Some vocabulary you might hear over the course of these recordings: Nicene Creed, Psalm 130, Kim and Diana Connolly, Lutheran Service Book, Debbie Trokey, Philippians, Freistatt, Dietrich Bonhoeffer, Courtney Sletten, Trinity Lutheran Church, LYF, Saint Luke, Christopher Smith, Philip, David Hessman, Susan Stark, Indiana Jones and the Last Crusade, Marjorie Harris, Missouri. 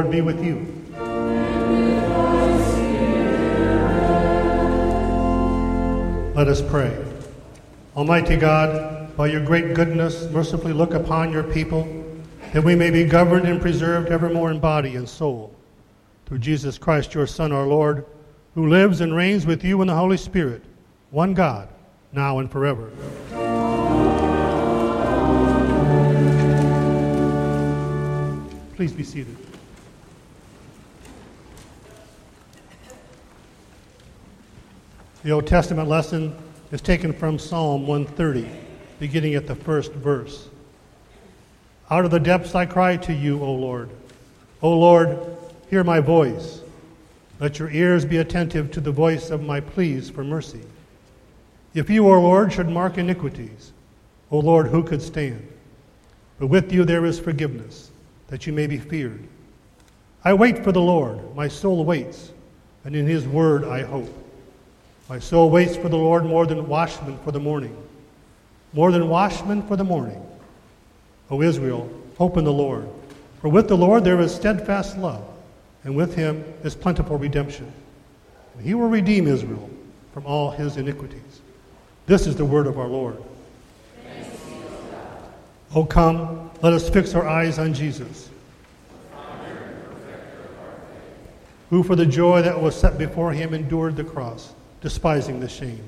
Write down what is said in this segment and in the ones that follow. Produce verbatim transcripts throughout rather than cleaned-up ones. Lord be with you. Let us pray. Almighty God, by your great goodness, mercifully look upon your people, that we may be governed and preserved evermore in body and soul. Through Jesus Christ, your Son, our Lord, who lives and reigns with you in the Holy Spirit, one God, now and forever. Please be seated. The Old Testament lesson is taken from Psalm one thirty, beginning at the first verse. Out of the depths I cry to you, O Lord. O Lord, hear my voice. Let your ears be attentive to the voice of my pleas for mercy. If you, O Lord, should mark iniquities, O Lord, who could stand? But with you there is forgiveness, that you may be feared. I wait for the Lord, my soul waits, and in his word I hope. My soul waits for the Lord more than watchmen for the morning, more than watchmen for the morning. O Israel, hope in the Lord, for with the Lord there is steadfast love, and with him is plentiful redemption. And he will redeem Israel from all his iniquities. This is the word of our Lord. Thanks be to God. O come, let us fix our eyes on Jesus, who for the joy that was set before him endured the cross, despising the shame.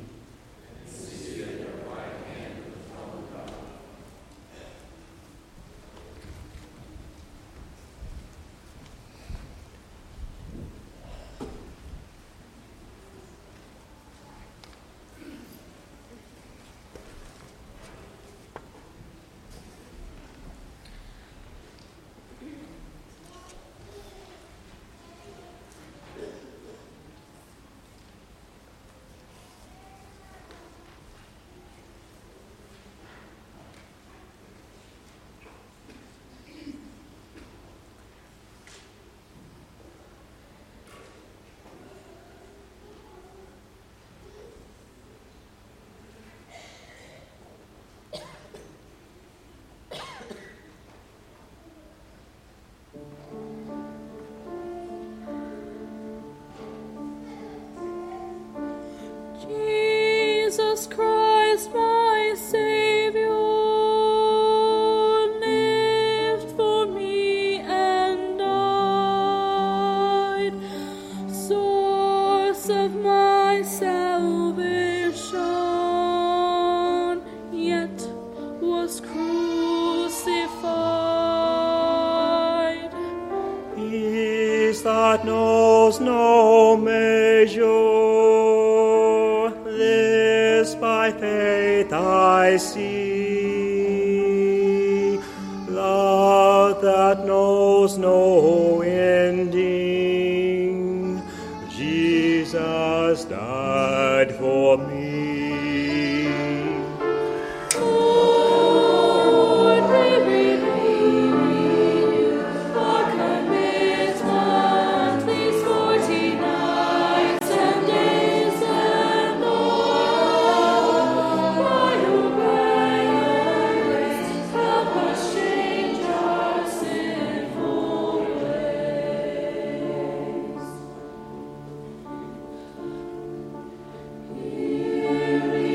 Amen.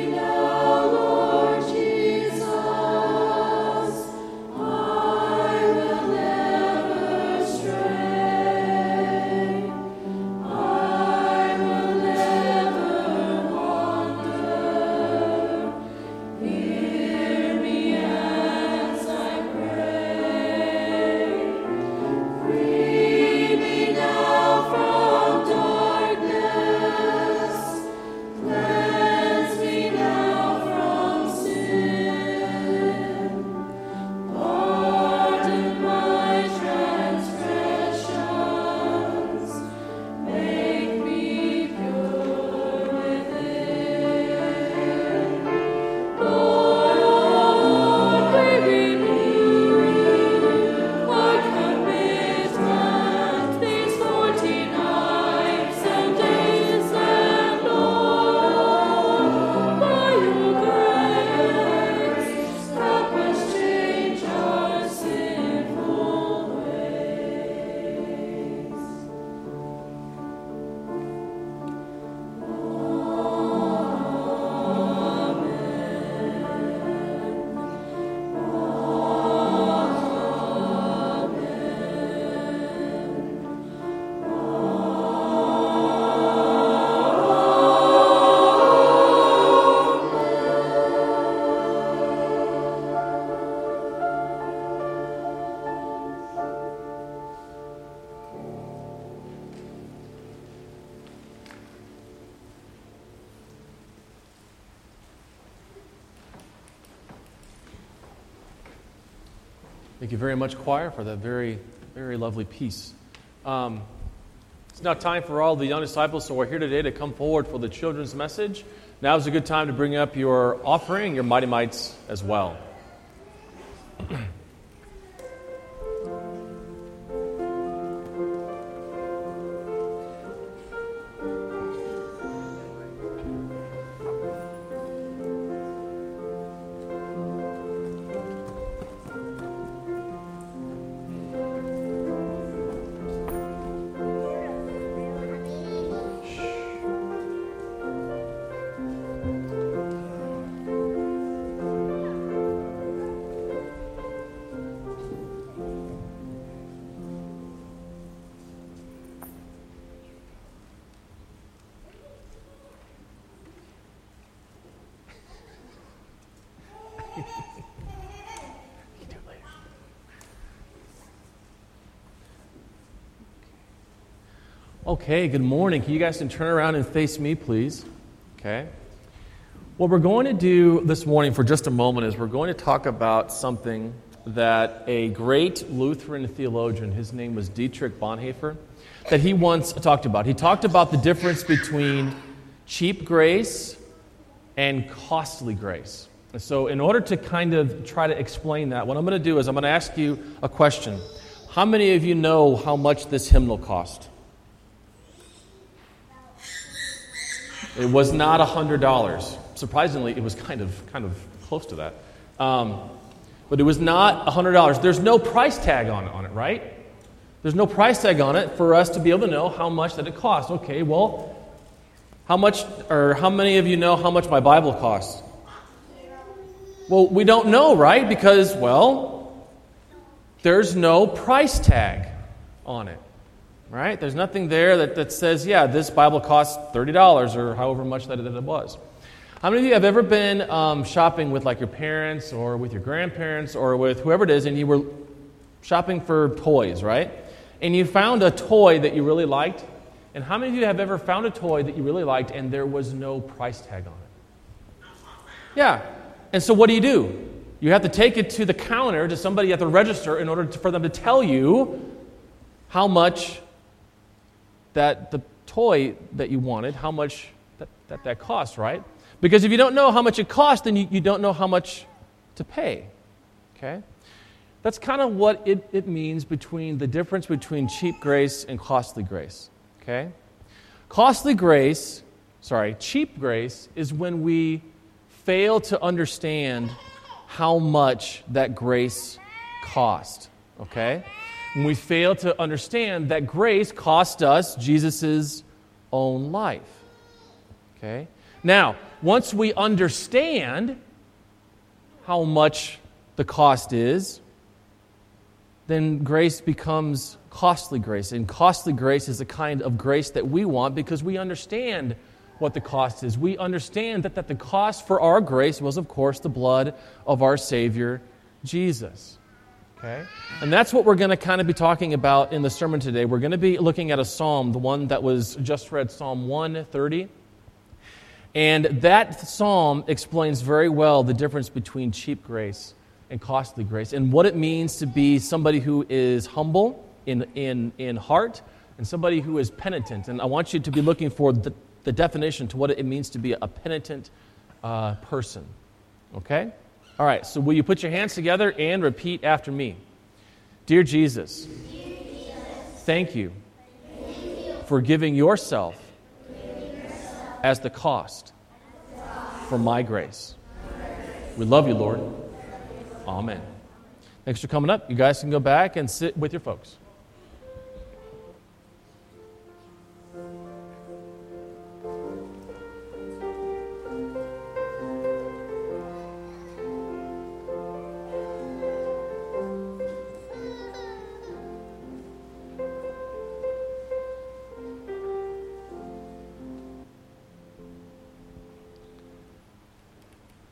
Thank you very much, choir, for that very, very lovely piece. Um, it's now time for all the young disciples who are here today to come forward for the children's message. Now is a good time to bring up your offering, your mighty mites as well. Okay, good morning. Can you guys turn around and face me, please? Okay. What we're going to do this morning for just a moment is we're going to talk about something that a great Lutheran theologian, his name was Dietrich Bonhoeffer, that he once talked about. He talked about the difference between cheap grace and costly grace. And so in order to kind of try to explain that, what I'm going to do is I'm going to ask you a question. How many of you know how much this hymnal cost? It was not one hundred dollars. Surprisingly, it was kind of kind of close to that. Um, but it was not one hundred dollars. There's no price tag on, on it, right? There's no price tag on it for us to be able to know how much that it costs. Okay, well, how much or how many of you know how much my Bible costs? Well, we don't know, right? Because, well, there's no price tag on it. Right? There's nothing there that, that says, yeah, this Bible costs thirty dollars or however much that, that it was. How many of you have ever been um, shopping with like your parents or with your grandparents or with whoever it is, and you were shopping for toys, right? And you found a toy that you really liked. And how many of you have ever found a toy that you really liked and there was no price tag on it? Yeah. And so what do you do? You have to take it to the counter, to somebody at the register, in order to, for them to tell you how much that the toy that you wanted, how much that, that that costs, right? Because if you don't know how much it costs, then you, you don't know how much to pay, okay? That's kind of what it, it means between the difference between cheap grace and costly grace, okay? Costly grace, sorry, cheap grace is when we fail to understand how much that grace cost, okay? When we fail to understand that grace cost us Jesus' own life. Okay? Now, once we understand how much the cost is, then grace becomes costly grace. And costly grace is the kind of grace that we want because we understand what the cost is. We understand that, that the cost for our grace was, of course, the blood of our Savior, Jesus. Okay? And that's what we're going to kind of be talking about in the sermon today. We're going to be looking at a psalm, the one that was just read, Psalm one thirty. And that psalm explains very well the difference between cheap grace and costly grace and what it means to be somebody who is humble in in, in heart and somebody who is penitent. And I want you to be looking for the, the definition to what it means to be a penitent uh, person. Okay? All right, so will you put your hands together and repeat after me. Dear Jesus, Dear Jesus thank you, thank you for, giving yourself for giving yourself as the cost, as the cost for my grace. my grace. We love you, Lord. Love you, Lord. Amen. Thanks for coming up. You guys can go back and sit with your folks.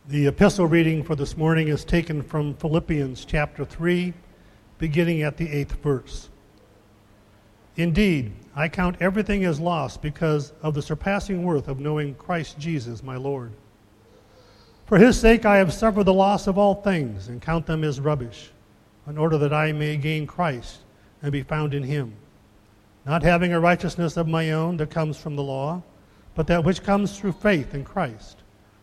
The epistle reading for this morning is taken from Philippians chapter three, beginning at the eighth verse. Indeed, I count everything as loss because of the surpassing worth of knowing Christ Jesus, my Lord. For his sake I have suffered the loss of all things and count them as rubbish, in order that I may gain Christ and be found in him, not having a righteousness of my own that comes from the law, but that which comes through faith in Christ,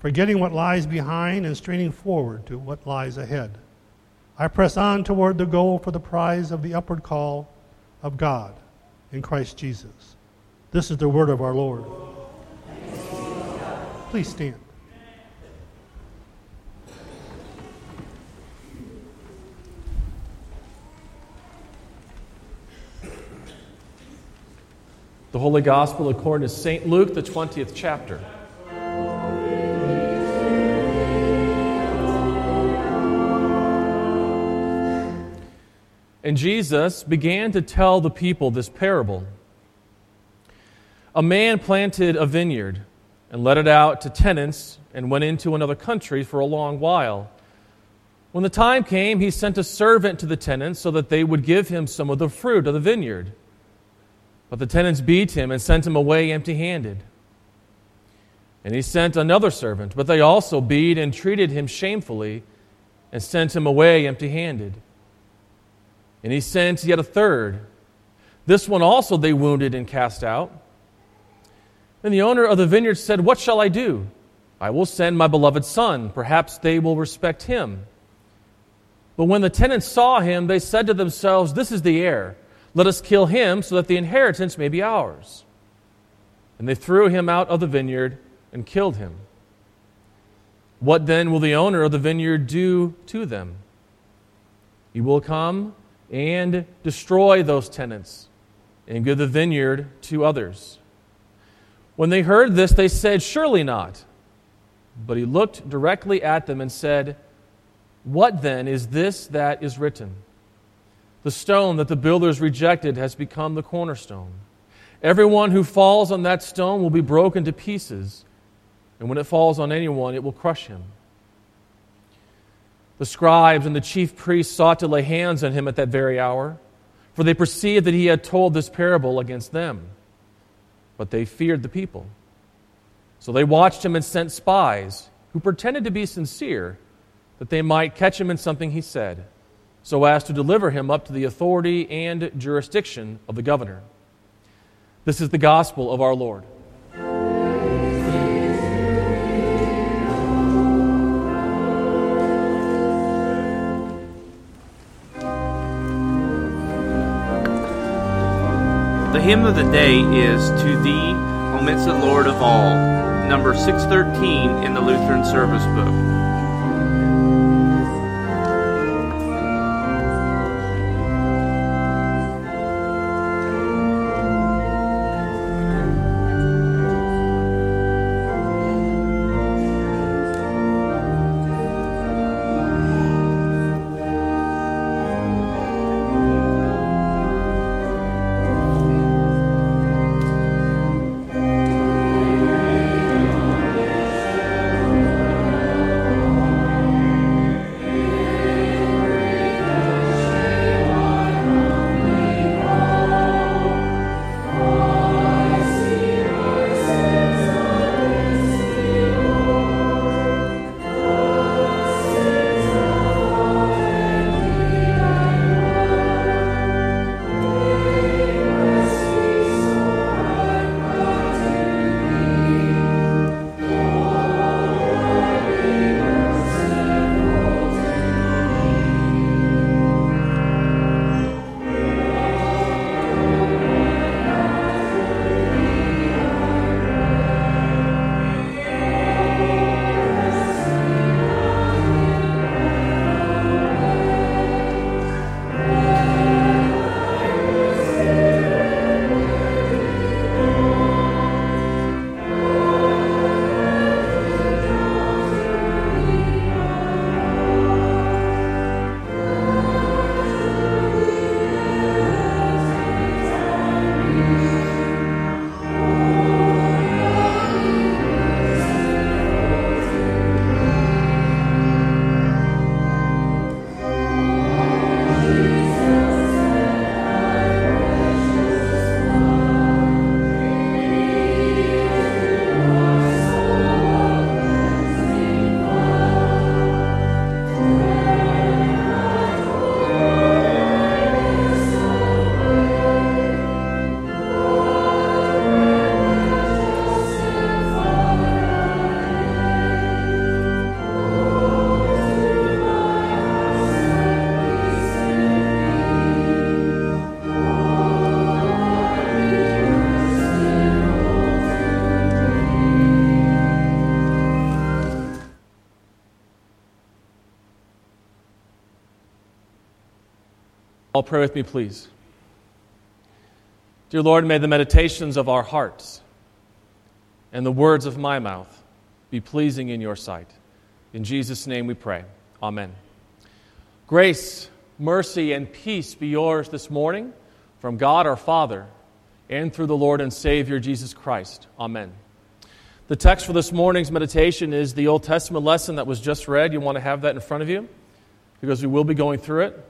forgetting what lies behind and straining forward to what lies ahead, I press on toward the goal for the prize of the upward call of God in Christ Jesus. This is the word of our Lord. Please stand. The Holy Gospel according to Saint Luke, the twentieth chapter. And Jesus began to tell the people this parable. A man planted a vineyard and let it out to tenants and went into another country for a long while. When the time came, he sent a servant to the tenants so that they would give him some of the fruit of the vineyard. But the tenants beat him and sent him away empty-handed. And he sent another servant, but they also beat and treated him shamefully and sent him away empty-handed. And he sent yet a third. This one also they wounded and cast out. Then the owner of the vineyard said, "What shall I do? I will send my beloved son. Perhaps they will respect him." But when the tenants saw him, they said to themselves, "This is the heir. Let us kill him so that the inheritance may be ours." And they threw him out of the vineyard and killed him. What then will the owner of the vineyard do to them? He will come and destroy those tenants, and give the vineyard to others. When they heard this, they said, "Surely not." But he looked directly at them and said, "What then is this that is written? The stone that the builders rejected has become the cornerstone. Everyone who falls on that stone will be broken to pieces, and when it falls on anyone, it will crush him." The scribes and the chief priests sought to lay hands on him at that very hour, for they perceived that he had told this parable against them. But they feared the people. So they watched him and sent spies, who pretended to be sincere, that they might catch him in something he said, so as to deliver him up to the authority and jurisdiction of the governor. This is the gospel of our Lord. The hymn of the day is "To Thee, O Midsent Lord of All," number six thirteen in the Lutheran Service Book. All pray with me, please. Dear Lord, may the meditations of our hearts and the words of my mouth be pleasing in your sight. In Jesus' name we pray. Amen. Grace, mercy, and peace be yours this morning from God our Father and through the Lord and Savior Jesus Christ. Amen. The text for this morning's meditation is the Old Testament lesson that was just read. You want to have that in front of you because we will be going through it.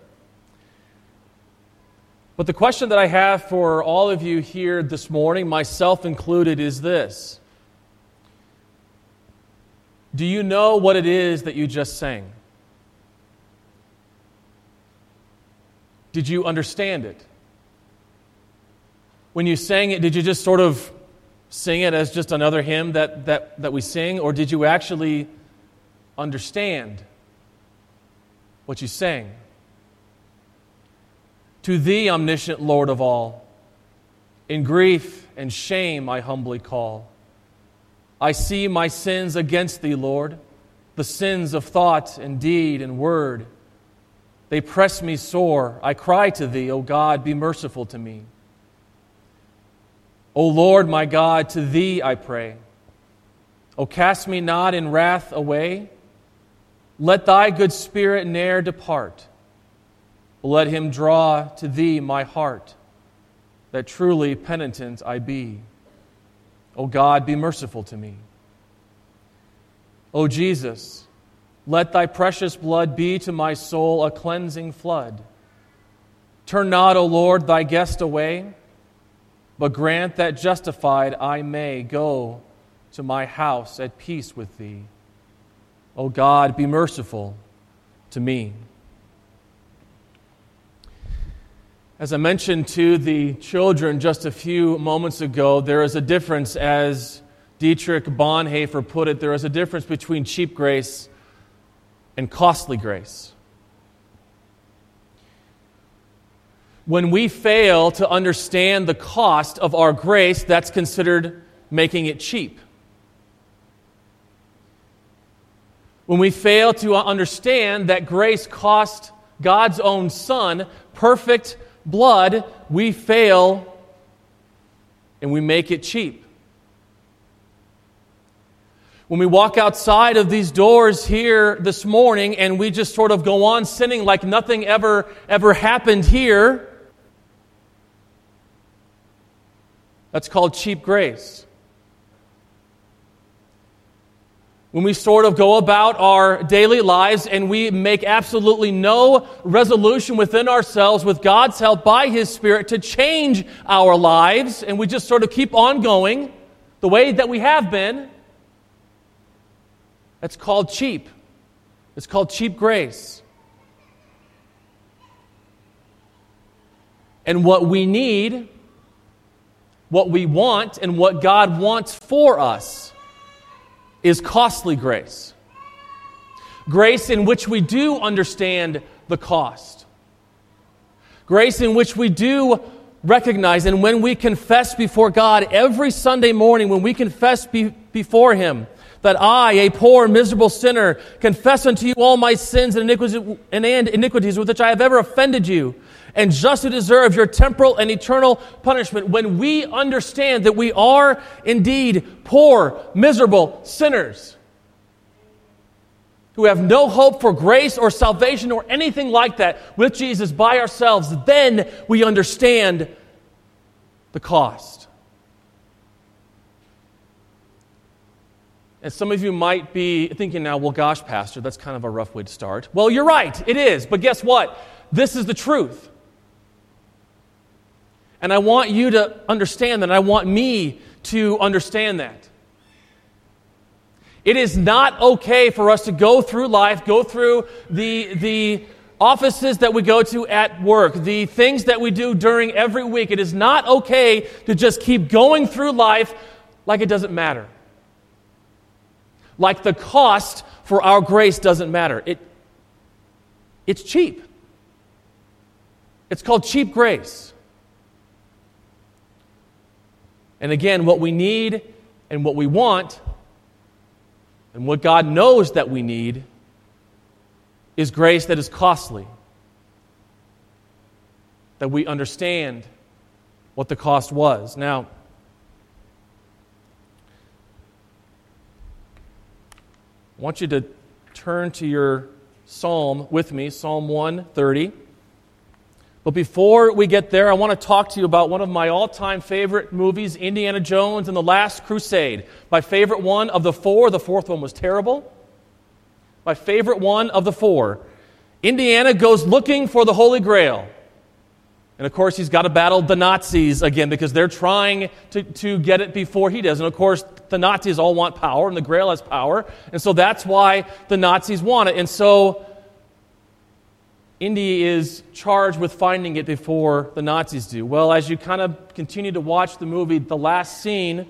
But the question that I have for all of you here this morning, myself included, is this. Do you know what it is that you just sang? Did you understand it? When you sang it, did you just sort of sing it as just another hymn that, that, that we sing? Or did you actually understand what you sang? To thee, omniscient Lord of all, in grief and shame I humbly call. I see my sins against thee, Lord, the sins of thought and deed and word. They press me sore. I cry to thee, O God, be merciful to me. O Lord, my God, to thee I pray. O cast me not in wrath away. Let thy good spirit ne'er depart. Let him draw to thee my heart, that truly penitent I be. O God, be merciful to me. O Jesus, let thy precious blood be to my soul a cleansing flood. Turn not, O Lord, thy guest away, but grant that justified I may go to my house at peace with thee. O God, be merciful to me. As I mentioned to the children just a few moments ago, there is a difference, as Dietrich Bonhoeffer put it, there is a difference between cheap grace and costly grace. When we fail to understand the cost of our grace, that's considered making it cheap. When we fail to understand that grace cost God's own Son perfect blood, we fail and we make it cheap. When we walk outside of these doors here this morning and we just sort of go on sinning like nothing ever, ever happened here, that's called cheap grace. When we sort of go about our daily lives and we make absolutely no resolution within ourselves with God's help by His Spirit to change our lives, and we just sort of keep on going the way that we have been, that's called cheap. It's called cheap grace. And what we need, what we want, and what God wants for us is costly grace. Grace in which we do understand the cost. Grace in which we do recognize, and when we confess before God every Sunday morning, when we confess be- before Him, that I, a poor, miserable sinner, confess unto you all my sins and iniquities with which I have ever offended you, and justly deserve your temporal and eternal punishment. When we understand that we are indeed poor, miserable sinners who have no hope for grace or salvation or anything like that with Jesus by ourselves, then we understand the cost. And some of you might be thinking now, well, gosh, Pastor, that's kind of a rough way to start. Well, you're right, it is. But guess what? This is the truth. And I want you to understand that. And I want me to understand that. It is not okay for us to go through life, go through the the offices that we go to at work, the things that we do during every week. It is not okay to just keep going through life like it doesn't matter. Like the cost for our grace doesn't matter. It, it's cheap. It's called cheap grace. And again, what we need and what we want and what God knows that we need is grace that is costly. that we understand what the cost was. Now, I want you to turn to your psalm with me, Psalm one thirty. But before we get there, I want to talk to you about one of my all-time favorite movies, Indiana Jones and the Last Crusade. My favorite one of the four. The fourth one was terrible. My favorite one of the four. Indiana goes looking for the Holy Grail. And of course, he's got to battle the Nazis again because they're trying to, to get it before he does. And of course, the Nazis all want power and the Grail has power. And so that's why the Nazis want it. And so Indy is charged with finding it before the Nazis do. Well, as you kind of continue to watch the movie, the last scene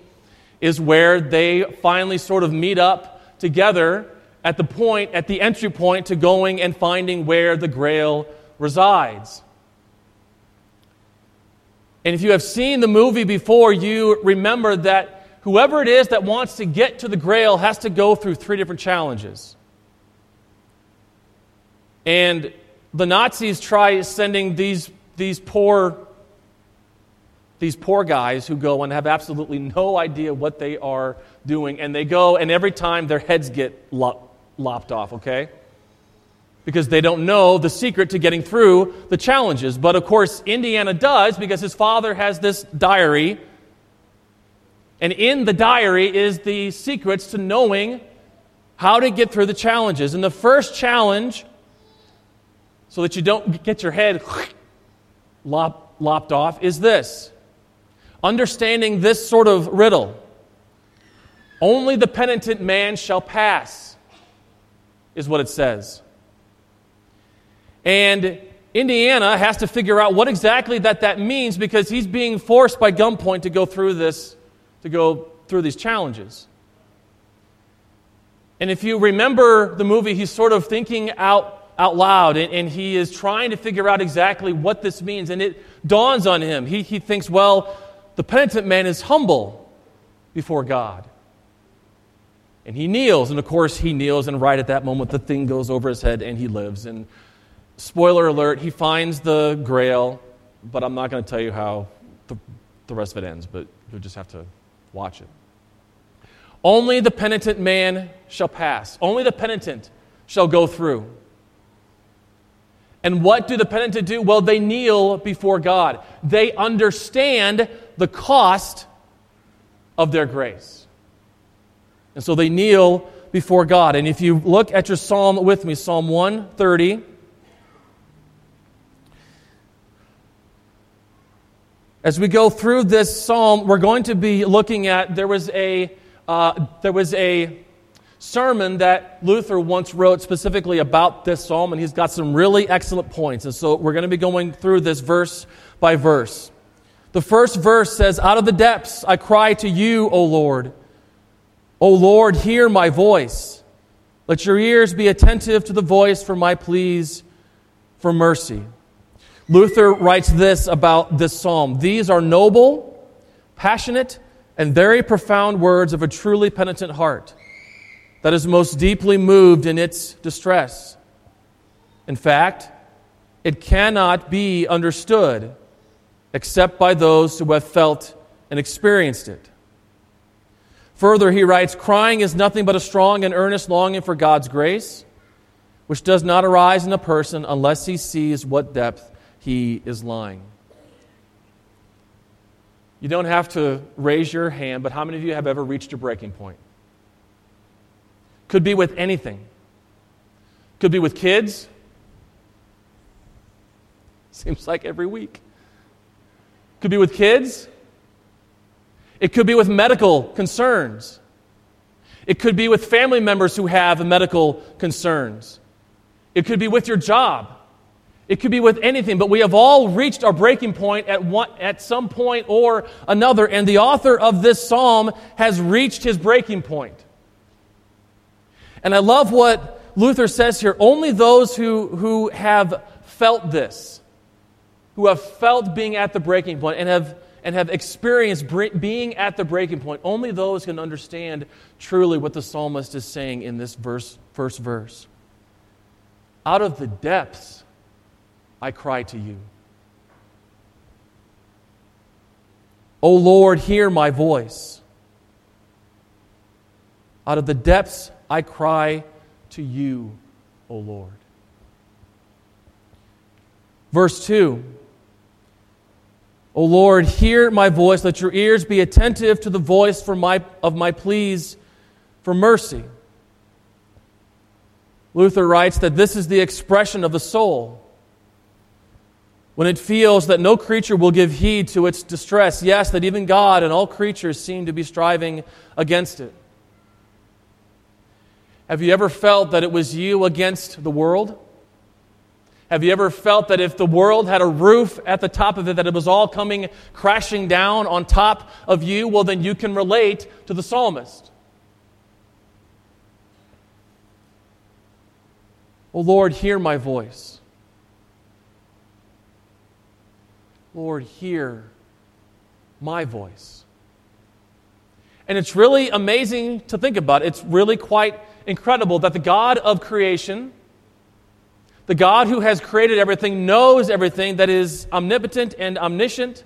is where they finally sort of meet up together at the point, at the entry point to going and finding where the Grail resides. And if you have seen the movie before, you remember that whoever it is that wants to get to the Grail has to go through three different challenges. And the Nazis try sending these these poor these poor guys who go and have absolutely no idea what they are doing, and they go, and every time their heads get lop, lopped off, okay? Because they don't know the secret to getting through the challenges. But of course, Indiana does, because his father has this diary, and in the diary is the secrets to knowing how to get through the challenges. And the first challenge, so that you don't get your head lop, lopped off, is this. Understanding this sort of riddle. Only the penitent man shall pass, is what it says. And Indiana has to figure out what exactly that, that means, because he's being forced by gunpoint to go through this, to go through these challenges. And if you remember the movie, he's sort of thinking out out loud, and, and he is trying to figure out exactly what this means, and it dawns on him. He, he thinks, well, the penitent man is humble before God. And he kneels, and of course he kneels, and right at that moment the thing goes over his head, and he lives. And spoiler alert, he finds the Grail, but I'm not going to tell you how the, the rest of it ends, but you'll just have to watch it. Only the penitent man shall pass. Only the penitent shall go through. And what do the penitent do? Well, they kneel before God. They understand the cost of their grace. And so they kneel before God. And if you look at your psalm with me, Psalm one thirty. As we go through this psalm, we're going to be looking at, there was a, uh, there was a, sermon that Luther once wrote specifically about this psalm, and he's got some really excellent points. And so we're going to be going through this verse by verse. The first verse says, "Out of the depths I cry to you, O Lord. O Lord, hear my voice. Let your ears be attentive to the voice for my pleas for mercy." Luther writes this about this psalm: "These are noble, passionate, and very profound words of a truly penitent heart that is most deeply moved in its distress. In fact, it cannot be understood except by those who have felt and experienced it." Further, he writes, "Crying is nothing but a strong and earnest longing for God's grace, which does not arise in a person unless he sees what depth he is lying." You don't have to raise your hand, but how many of you have ever reached a breaking point? Could be with anything. Could be with kids. Seems like every week. Could be with kids. It could be with medical concerns. It could be with family members who have medical concerns. It could be with your job. It could be with anything, but we have all reached our breaking point at one, at some point or another, and the author of this psalm has reached his breaking point. And I love what Luther says here. Only those who, who have felt this, who have felt being at the breaking point and have, and have experienced bre- being at the breaking point, only those can understand truly what the psalmist is saying in this verse, first verse. "Out of the depths I cry to you." O Lord, hear my voice. Out of the depths I cry to you, O Lord. Verse two. O Lord, hear my voice. Let your ears be attentive to the voice for my, of my pleas for mercy. Luther writes that this is the expression of the soul when it feels that no creature will give heed to its distress. Yes, that even God and all creatures seem to be striving against it. Have you ever felt that it was you against the world? Have you ever felt that if the world had a roof at the top of it, that it was all coming crashing down on top of you? Well, then you can relate to the psalmist. Oh, Lord, hear my voice. Lord, hear my voice. And it's really amazing to think about. It's really quite incredible that the God of creation, the God who has created everything, knows everything, that is omnipotent and omniscient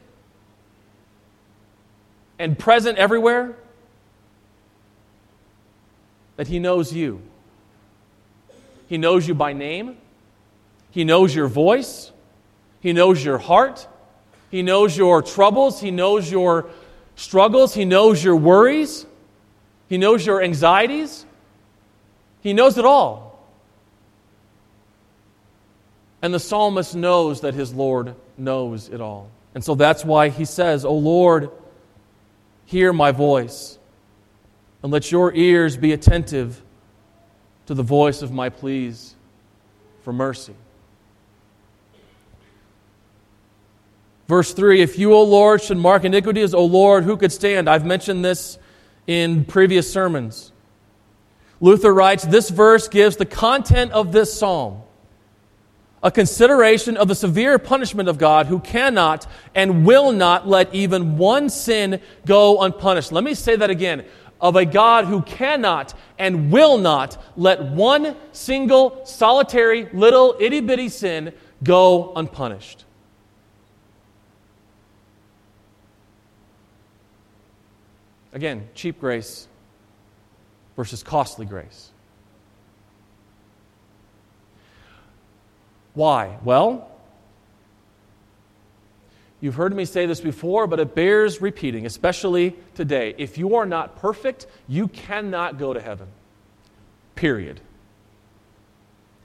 and present everywhere, that He knows you. He knows you by name. He knows your voice. He knows your heart. He knows your troubles. He knows your struggles. He knows your worries. He knows your anxieties. He knows it all. And the psalmist knows that his Lord knows it all. And so that's why he says, O Lord, hear my voice, and let your ears be attentive to the voice of my pleas for mercy. Verse three, if you, O Lord, should mark iniquities, O Lord, who could stand? I've mentioned this in previous sermons. Luther writes, this verse gives the content of this psalm a consideration of the severe punishment of God, who cannot and will not let even one sin go unpunished. Let me say that again. Of a God who cannot and will not let one single, solitary, little, itty-bitty sin go unpunished. Again, cheap grace versus costly grace. Why? Well, you've heard me say this before, but it bears repeating, especially today. If you are not perfect, you cannot go to heaven. Period.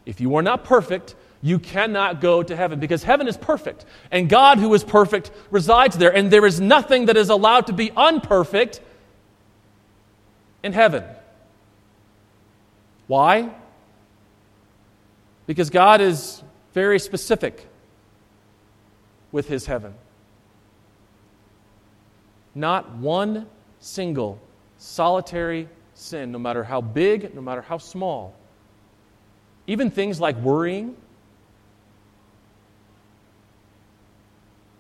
If you are not perfect, you cannot go to heaven, because heaven is perfect, and God, who is perfect, resides there, and there is nothing that is allowed to be unperfect in heaven. Why? Because God is very specific with his heaven. Not one single solitary sin, no matter how big, no matter how small. Even things like worrying,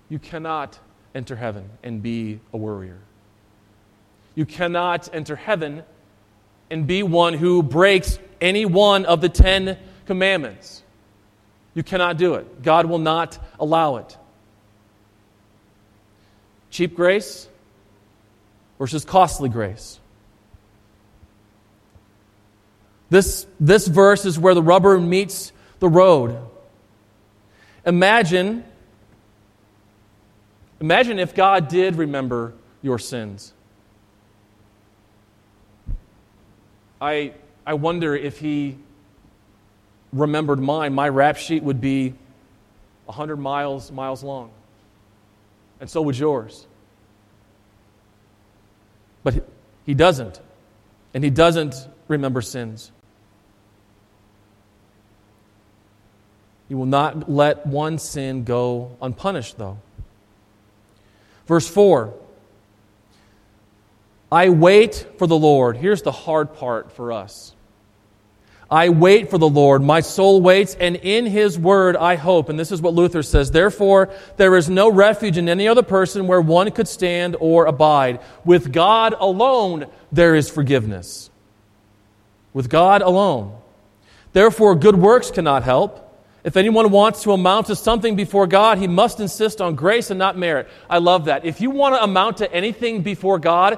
you cannot enter heaven and be a worrier. You cannot enter heaven and be one who breaks any one of the ten commandments. You cannot do it. God will not allow it. Cheap grace versus costly grace. This, this verse is where the rubber meets the road. Imagine, imagine if God did remember your sins. I, I wonder if he remembered mine. My rap sheet would be one hundred miles long. And so would yours. But he doesn't. And he doesn't remember sins. He will not let one sin go unpunished, though. Verse four. I wait for the Lord. Here's the hard part for us. I wait for the Lord, my soul waits, and in His word I hope. And this is what Luther says, therefore, there is no refuge in any other person where one could stand or abide. With God alone there is forgiveness. With God alone. Therefore, good works cannot help. If anyone wants to amount to something before God, he must insist on grace and not merit. I love that. If you want to amount to anything before God,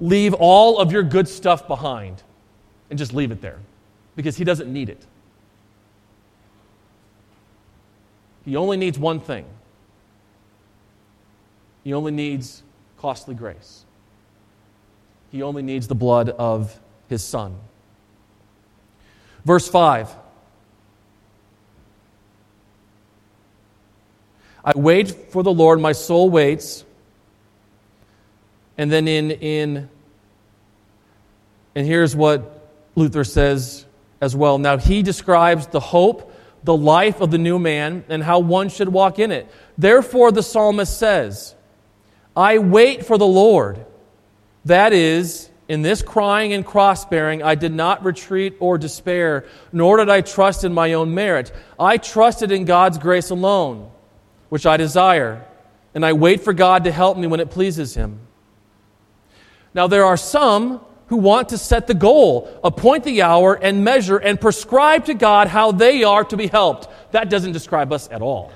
leave all of your good stuff behind and just leave it there because he doesn't need it. He only needs one thing. He only needs costly grace. He only needs the blood of his Son. Verse five. I wait for the Lord, my soul waits. And then in, in and here's what Luther says as well. Now he describes the hope, the life of the new man, and how one should walk in it. Therefore the psalmist says, I wait for the Lord. That is, in this crying and cross-bearing, I did not retreat or despair, nor did I trust in my own merit. I trusted in God's grace alone, which I desire, and I wait for God to help me when it pleases him. Now there are some who want to set the goal, appoint the hour, and measure, and prescribe to God how they are to be helped. That doesn't describe us at all,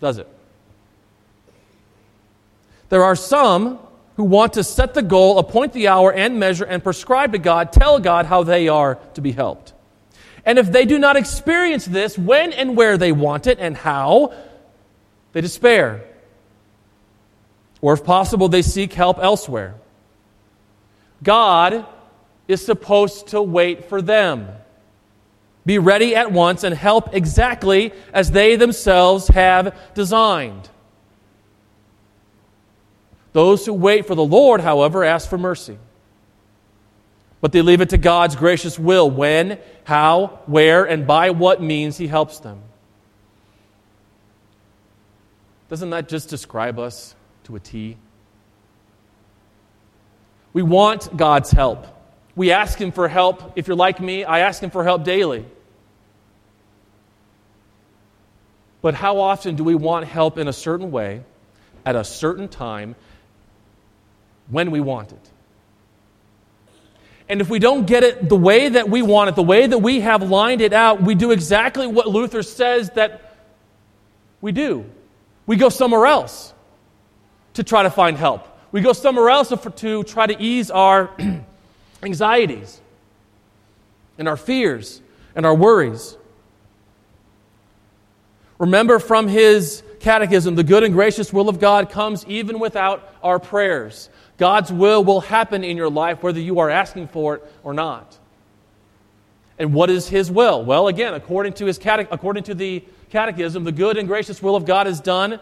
does it? There are some who want to set the goal, appoint the hour, and measure, and prescribe to God, tell God how they are to be helped. And if they do not experience this, when and where they want it and how, they despair. Or if possible, they seek help elsewhere. God is supposed to wait for them. Be ready at once and help exactly as they themselves have designed. Those who wait for the Lord, however, ask for mercy. But they leave it to God's gracious will when, how, where, and by what means he helps them. Doesn't that just describe us to a T? We want God's help. We ask him for help. If you're like me, I ask him for help daily. But how often do we want help in a certain way, at a certain time, when we want it? And if we don't get it the way that we want it, the way that we have lined it out, we do exactly what Luther says that we do. We go somewhere else to try to find help. We go somewhere else to try to ease our anxieties and our fears and our worries. Remember from his catechism, the good and gracious will of God comes even without our prayers. God's will will happen in your life whether you are asking for it or not. And what is his will? Well, again, according to his cate- according to the catechism, the good and gracious will of God is done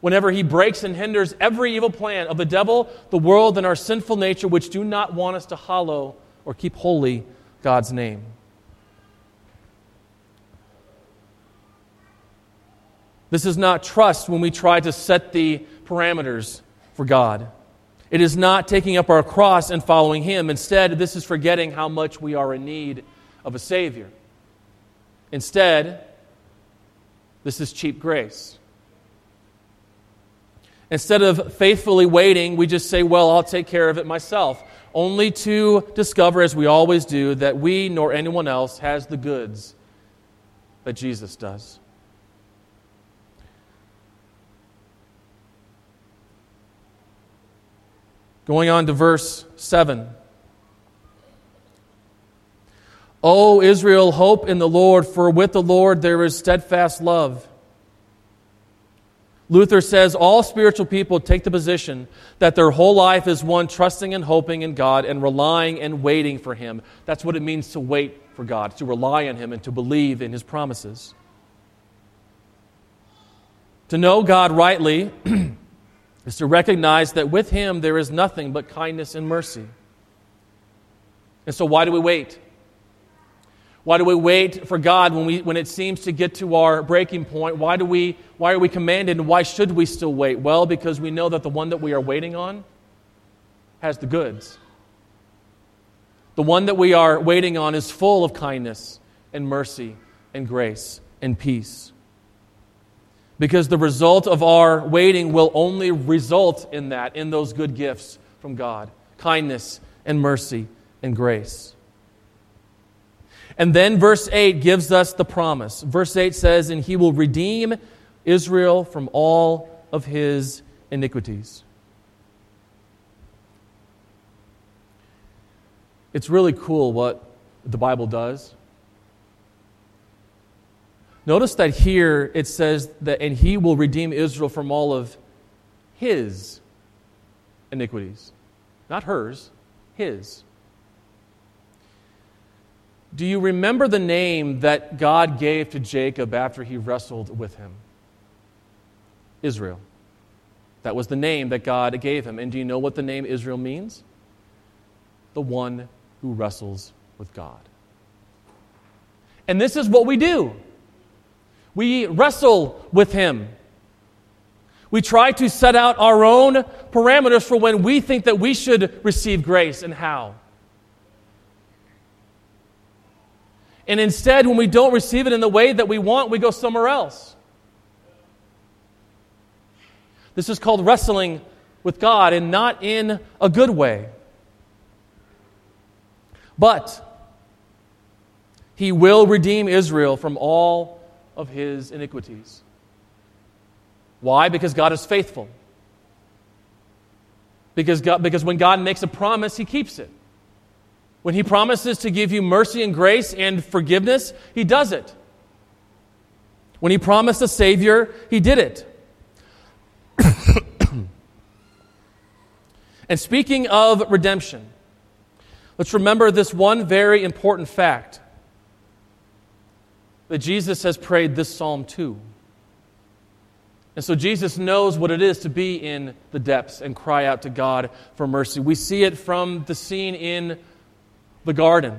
whenever he breaks and hinders every evil plan of the devil, the world, and our sinful nature, which do not want us to hallow or keep holy God's name. This is not trust when we try to set the parameters for God. It is not taking up our cross and following him. Instead, this is forgetting how much we are in need of a Savior. Instead, this is cheap grace. Instead of faithfully waiting, we just say, well, I'll take care of it myself, only to discover, as we always do, that we nor anyone else has the goods that Jesus does. Going on to verse seven. O Israel, hope in the Lord, for with the Lord there is steadfast love. Luther says all spiritual people take the position that their whole life is one trusting and hoping in God and relying and waiting for him. That's what it means to wait for God, to rely on him and to believe in his promises. To know God rightly is to recognize that with him there is nothing but kindness and mercy. And so why do we wait? Why do we wait for God when we when it seems to get to our breaking point? Why do we why are we commanded and why should we still wait? Well, because we know that the one that we are waiting on has the goods. The one that we are waiting on is full of kindness and mercy and grace and peace. Because the result of our waiting will only result in that, in those good gifts from God. Kindness and mercy and grace. And then verse eight gives us the promise. Verse eight says, and he will redeem Israel from all of his iniquities. It's really cool what the Bible does. Notice that here it says that, and he will redeem Israel from all of his iniquities. Not hers, his. Do you remember the name that God gave to Jacob after he wrestled with him? Israel. That was the name that God gave him. And do you know what the name Israel means? The one who wrestles with God. And this is what we do. We wrestle with him. We try to set out our own parameters for when we think that we should receive grace and how. And instead, when we don't receive it in the way that we want, we go somewhere else. This is called wrestling with God, and not in a good way. But he will redeem Israel from all of his iniquities. Why? Because God is faithful. Because God, because when God makes a promise, he keeps it. When he promises to give you mercy and grace and forgiveness, he does it. When he promised a Savior, he did it. And speaking of redemption, let's remember this one very important fact, that Jesus has prayed this psalm too. And so Jesus knows what it is to be in the depths and cry out to God for mercy. We see it from the scene in the garden.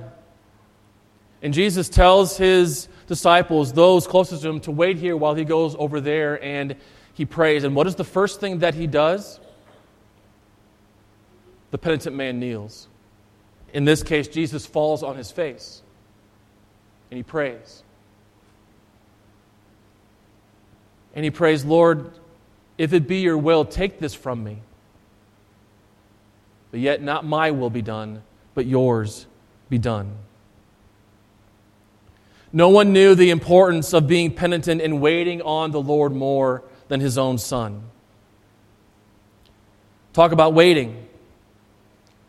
And Jesus tells his disciples, those closest to him, to wait here while he goes over there and he prays. And what is the first thing that he does? The penitent man kneels. In this case, Jesus falls on his face and he prays. And he prays, Lord, if it be your will, take this from me. But yet not my will be done, but yours be done. No one knew the importance of being penitent and waiting on the Lord more than his own son. Talk about waiting.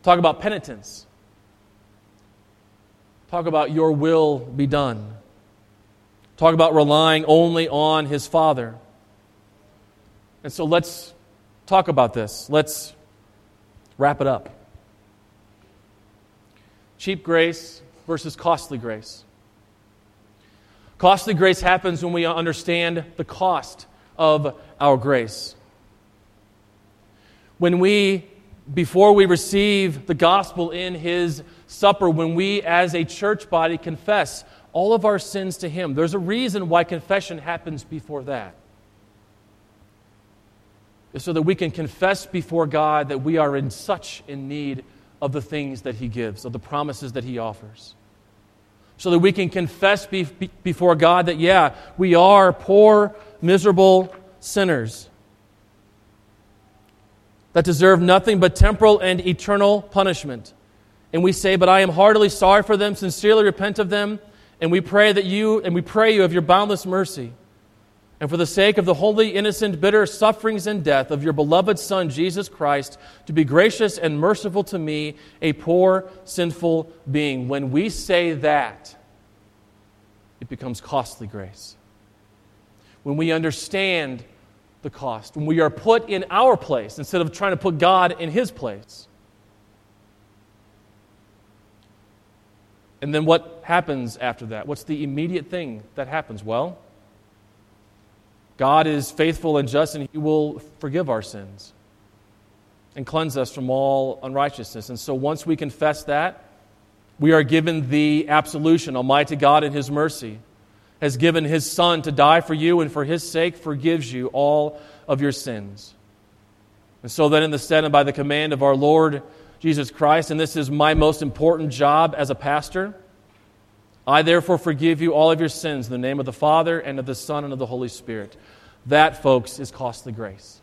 Talk about penitence. Talk about your will be done. Talk about relying only on his Father. And so let's talk about this. Let's wrap it up. Cheap grace versus costly grace. Costly grace happens when we understand the cost of our grace. When we, before we receive the gospel in his supper, when we as a church body confess all of our sins to him. There's a reason why confession happens before that. It's so that we can confess before God that we are in such in need of the things that he gives, of the promises that he offers. So that we can confess be- be- before God that, yeah, we are poor, miserable sinners that deserve nothing but temporal and eternal punishment. And we say, but I am heartily sorry for them, sincerely repent of them, and we pray that you, and we pray you of your boundless mercy, and for the sake of the holy, innocent, bitter sufferings and death of your beloved Son, Jesus Christ, to be gracious and merciful to me, a poor, sinful being. When we say that, it becomes costly grace. When we understand the cost, when we are put in our place, instead of trying to put God in his place. And then what happens after that? What's the immediate thing that happens? Well, God is faithful and just, and he will forgive our sins and cleanse us from all unrighteousness. And so once we confess that, we are given the absolution. Almighty God in his mercy has given his Son to die for you, and for his sake forgives you all of your sins. And so then in the stead and by the command of our Lord Jesus Christ, and this is my most important job as a pastor, I therefore forgive you all of your sins in the name of the Father and of the Son and of the Holy Spirit. That, folks, is costly grace.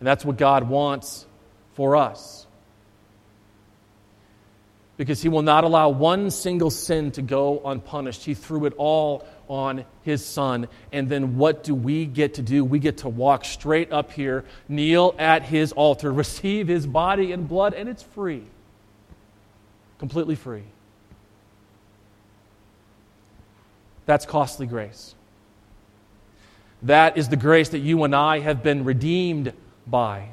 And that's what God wants for us. because he will not allow one single sin to go unpunished. He threw it all on his son. And then what do we get to do? We get to walk straight up here, kneel at his altar, receive his body and blood, and it's free. Completely free. That's costly grace. That is the grace that you and I have been redeemed by.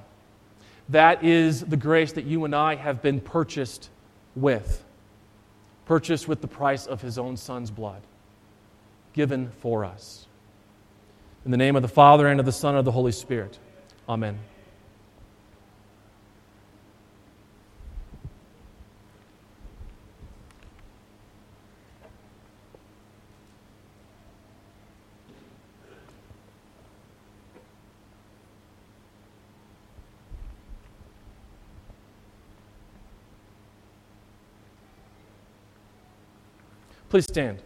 That is the grace that you and I have been purchased with. Purchased with the price of his own son's blood. Given for us. In the name of the Father, and of the Son, and of the Holy Spirit. Amen. Please stand.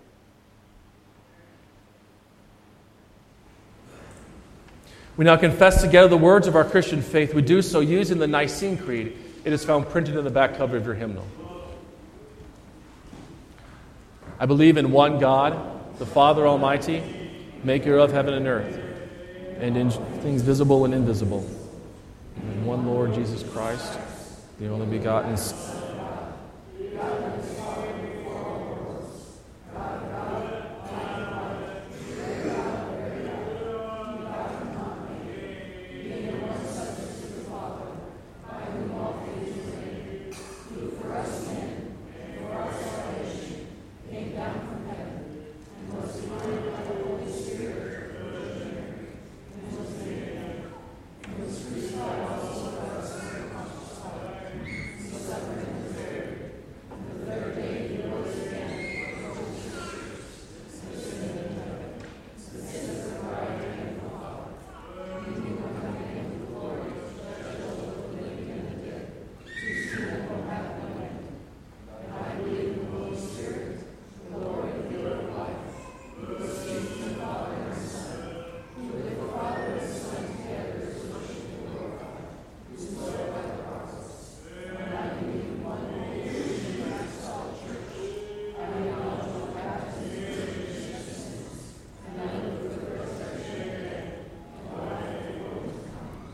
We now confess together the words of our Christian faith. We do so using the Nicene Creed. It is found printed in the back cover of your hymnal. I believe in one God, the Father Almighty, maker of heaven and earth, and in things visible and invisible. And in one Lord Jesus Christ, the only begotten Son.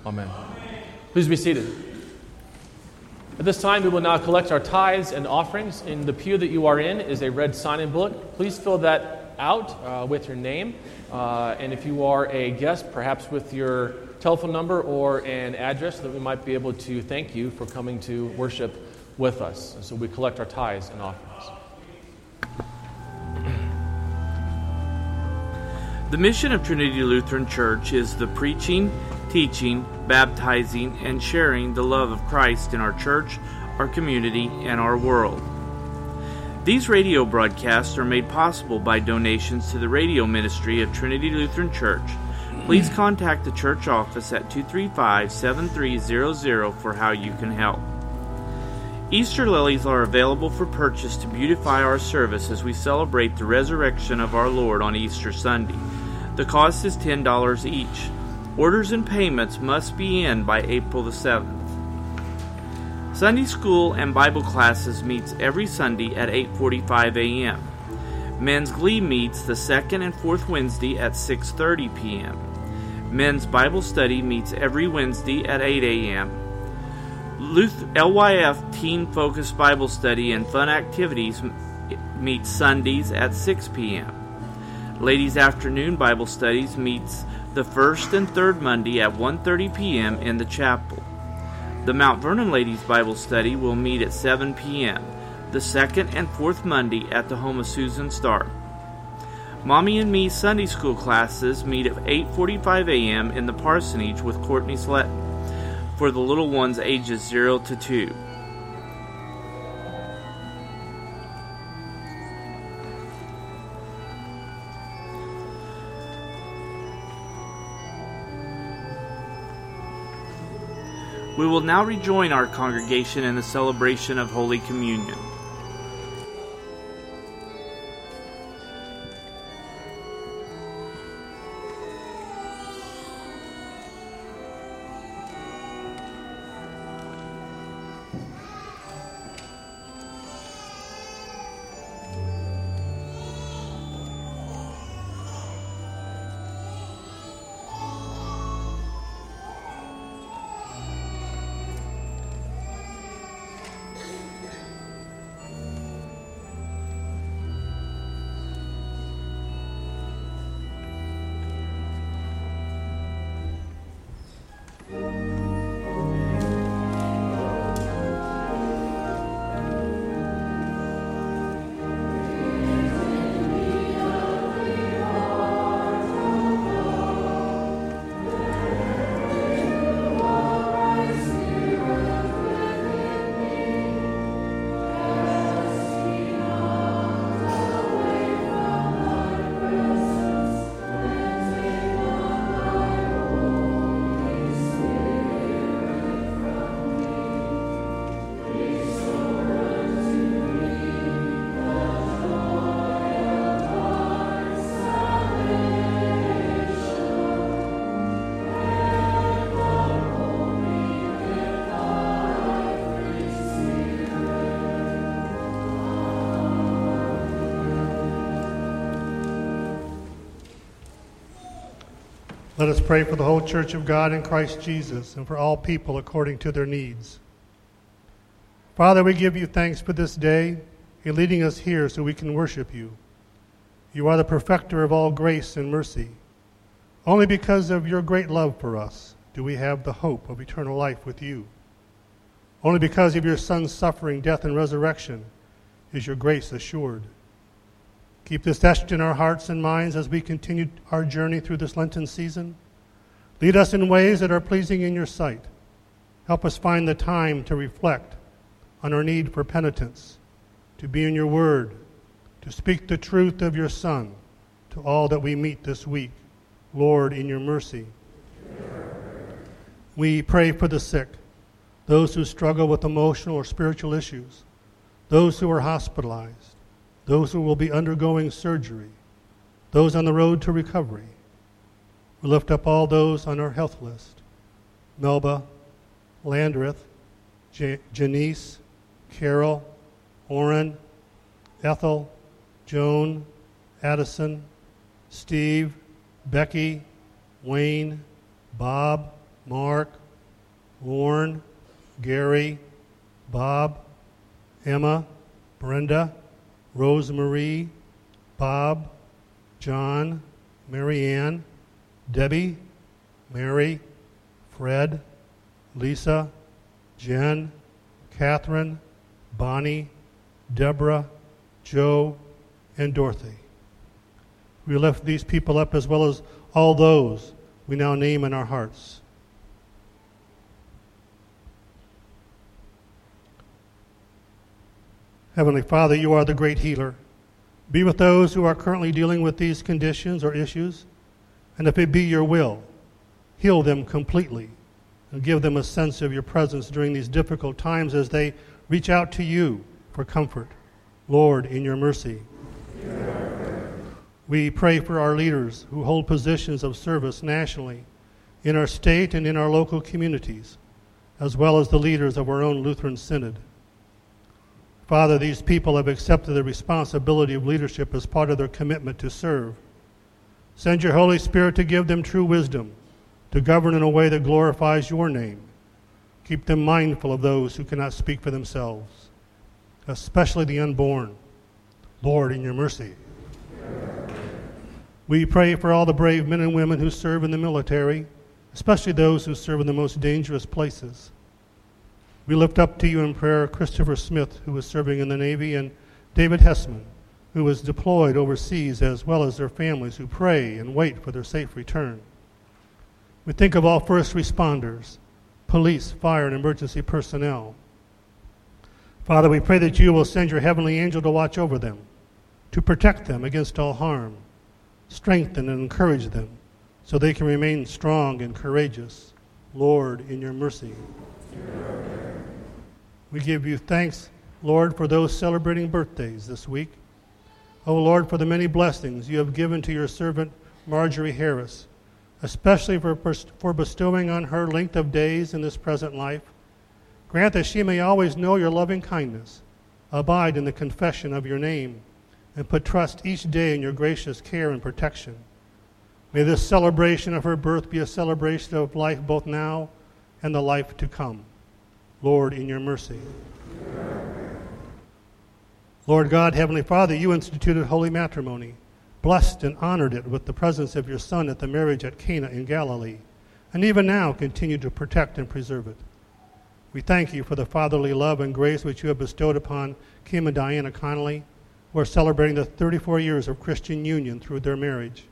Amen. Please be seated. At this time, we will now collect our tithes and offerings. In the pew that you are in is a red sign-in book. Please fill that out uh, with your name. Uh, and if you are a guest, perhaps with your telephone number or an address, so that we might be able to thank you for coming to worship with us. And so we collect our tithes and offerings. The mission of Trinity Lutheran Church is the preaching, teaching, baptizing, and sharing the love of Christ in our church, our community, and our world. These radio broadcasts are made possible by donations to the radio ministry of Trinity Lutheran Church. Please contact the church office at two three five, seven three zero zero for how you can help. Easter lilies are available for purchase to beautify our service as we celebrate the resurrection of our Lord on Easter Sunday. The cost is ten dollars each. Orders and payments must be in by April the seventh. Sunday school and Bible classes meets every Sunday at eight forty-five a.m. Men's Glee meets the second and fourth Wednesday at six thirty p.m. Men's Bible study meets every Wednesday at eight a.m. L Y F Teen Focused Bible Study and Fun Activities meets Sundays at six p.m. Ladies' Afternoon Bible Studies meets the first and third Monday at one thirty p.m. in the chapel. The Mount Vernon Ladies Bible Study will meet at seven p.m., the second and fourth Monday at the home of Susan Stark. Mommy and Me Sunday School classes meet at eight forty-five a.m. in the parsonage with Courtney Sletten for the little ones ages zero to two. We will now rejoin our congregation in the celebration of Holy Communion. Let us pray for the whole Church of God in Christ Jesus and for all people according to their needs. Father, we give you thanks for this day and leading us here so we can worship you. You are the perfecter of all grace and mercy. Only because of your great love for us do we have the hope of eternal life with you. Only because of your Son's suffering, death, and resurrection is your grace assured. Keep this etched in our hearts and minds as we continue our journey through this Lenten season. Lead us in ways that are pleasing in your sight. Help us find the time to reflect on our need for penitence, to be in your word, to speak the truth of your Son to all that we meet this week. Lord, in your mercy. We pray for the sick, those who struggle with emotional or spiritual issues, those who are hospitalized, those who will be undergoing surgery, those on the road to recovery. We lift up all those on our health list: Melba, Landreth, Je- Janice, Carol, Oren, Ethel, Joan, Addison, Steve, Becky, Wayne, Bob, Mark, Lorne, Gary, Bob, Emma, Brenda, Rosemarie, Bob, John, Marianne, Debbie, Mary, Fred, Lisa, Jen, Catherine, Bonnie, Deborah, Joe, and Dorothy. We lift these people up as well as all those we now name in our hearts. Heavenly Father, you are the great healer. Be with those who are currently dealing with these conditions or issues, and if it be your will, heal them completely and give them a sense of your presence during these difficult times as they reach out to you for comfort. Lord, in your mercy. We pray for our leaders who hold positions of service nationally, in our state and in our local communities, as well as the leaders of our own Lutheran Synod. Father, these people have accepted the responsibility of leadership as part of their commitment to serve. Send your Holy Spirit to give them true wisdom, to govern in a way that glorifies your name. Keep them mindful of those who cannot speak for themselves, especially the unborn. Lord, in your mercy. We pray for all the brave men and women who serve in the military, especially those who serve in the most dangerous places. We lift up to you in prayer Christopher Smith, who is serving in the Navy, and David Hessman, who is deployed overseas, as well as their families who pray and wait for their safe return. We think of all first responders, police, fire, and emergency personnel. Father, we pray that you will send your heavenly angel to watch over them, to protect them against all harm. Strengthen and encourage them so they can remain strong and courageous. Lord, in your mercy. We give you thanks, Lord, for those celebrating birthdays this week. O Lord, for the many blessings you have given to your servant Marjorie Harris, especially for, for bestowing on her length of days in this present life. Grant that she may always know your loving kindness, abide in the confession of your name, and put trust each day in your gracious care and protection. May this celebration of her birth be a celebration of life both now and the life to come. Lord, in your mercy. Amen. Lord God, Heavenly Father, you instituted holy matrimony, blessed and honored it with the presence of your Son at the marriage at Cana in Galilee, and even now continue to protect and preserve it. We thank you for the fatherly love and grace which you have bestowed upon Kim and Diana Connolly, who are celebrating the thirty-four years of Christian union through their marriage.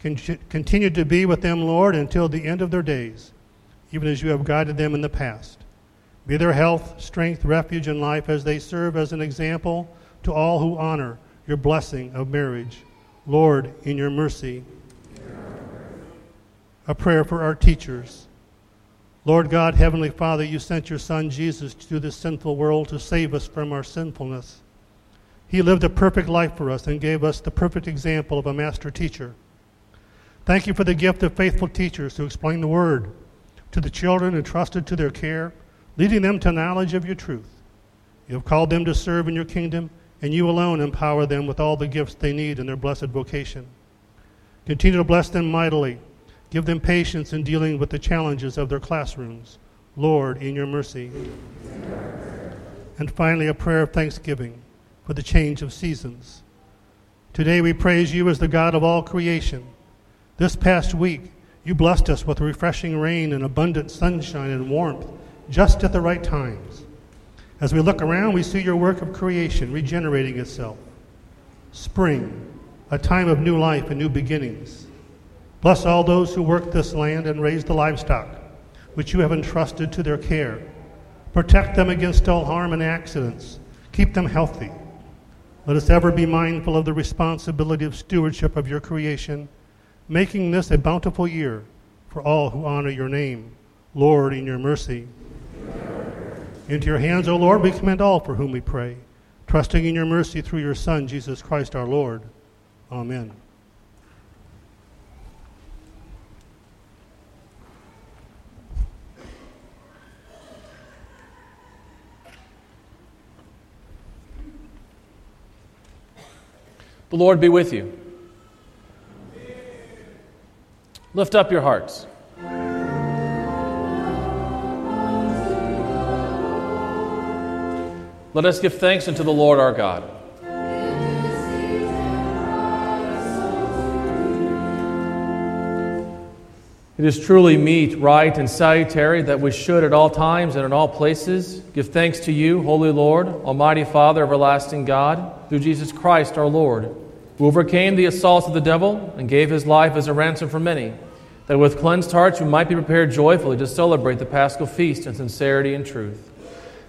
Con- continue to be with them, Lord, until the end of their days, even as you have guided them in the past. Be their health, strength, refuge, and life as they serve as an example to all who honor your blessing of marriage. Lord, in your mercy. Amen. A prayer for our teachers. Lord God, Heavenly Father, you sent your Son Jesus to this sinful world to save us from our sinfulness. He lived a perfect life for us and gave us the perfect example of a master teacher. Thank you for the gift of faithful teachers who explain the Word to the children entrusted to their care, leading them to knowledge of your truth. You have called them to serve in your kingdom, and you alone empower them with all the gifts they need in their blessed vocation. Continue to bless them mightily Give them patience in dealing with the challenges of their classrooms. Lord, in your mercy. And finally, a prayer of thanksgiving for the change of seasons. Today we praise you as the God of all creation. This past week, you blessed us with refreshing rain and abundant sunshine and warmth, just at the right times. As we look around, we see your work of creation regenerating itself. Spring, a time of new life and new beginnings. Bless all those who work this land and raise the livestock, which you have entrusted to their care. Protect them against all harm and accidents. Keep them healthy. Let us ever be mindful of the responsibility of stewardship of your creation, making this a bountiful year for all who honor your name. Lord, in your mercy. Into your hands, O Lord, we commend all for whom we pray, trusting in your mercy through your Son, Jesus Christ our Lord. Amen. The Lord be with you. Lift up your hearts. Let us give thanks unto the Lord our God. It is truly meet, right, and salutary that we should at all times and in all places give thanks to you, Holy Lord, Almighty Father, everlasting God, through Jesus Christ our Lord, who overcame the assaults of the devil and gave his life as a ransom for many, that with cleansed hearts we might be prepared joyfully to celebrate the Paschal feast in sincerity and truth.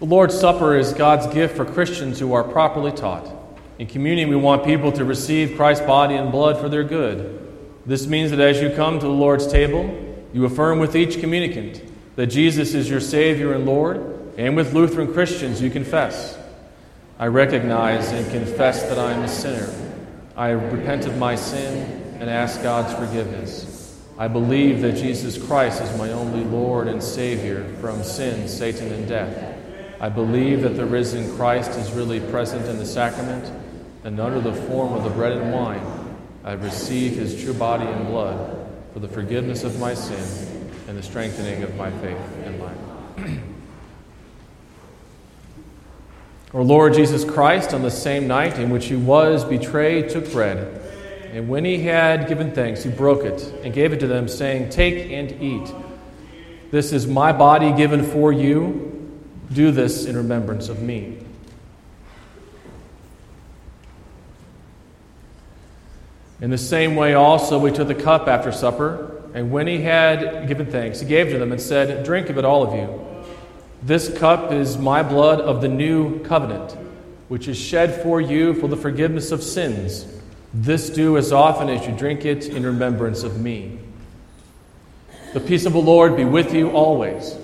The Lord's Supper is God's gift for Christians who are properly taught. In communion, we want people to receive Christ's body and blood for their good. This means that as you come to the Lord's table, you affirm with each communicant that Jesus is your Savior and Lord, and with Lutheran Christians you confess, I recognize and confess that I am a sinner. I repent of my sin and ask God's forgiveness. I believe that Jesus Christ is my only Lord and Savior from sin, Satan, and death. I believe that the risen Christ is really present in the sacrament, and under the form of the bread and wine, I receive his true body and blood for the forgiveness of my sin and the strengthening of my faith and life. Our Lord Jesus Christ, on the same night in which he was betrayed, took bread, and when he had given thanks, he broke it and gave it to them, saying, Take and eat. This is my body given for you. Do this in remembrance of me. In the same way also we took the cup after supper, and when he had given thanks, he gave to them and said, Drink of it, all of you. This cup is my blood of the new covenant, which is shed for you for the forgiveness of sins. This do as often as you drink it in remembrance of me. The peace of the Lord be with you always.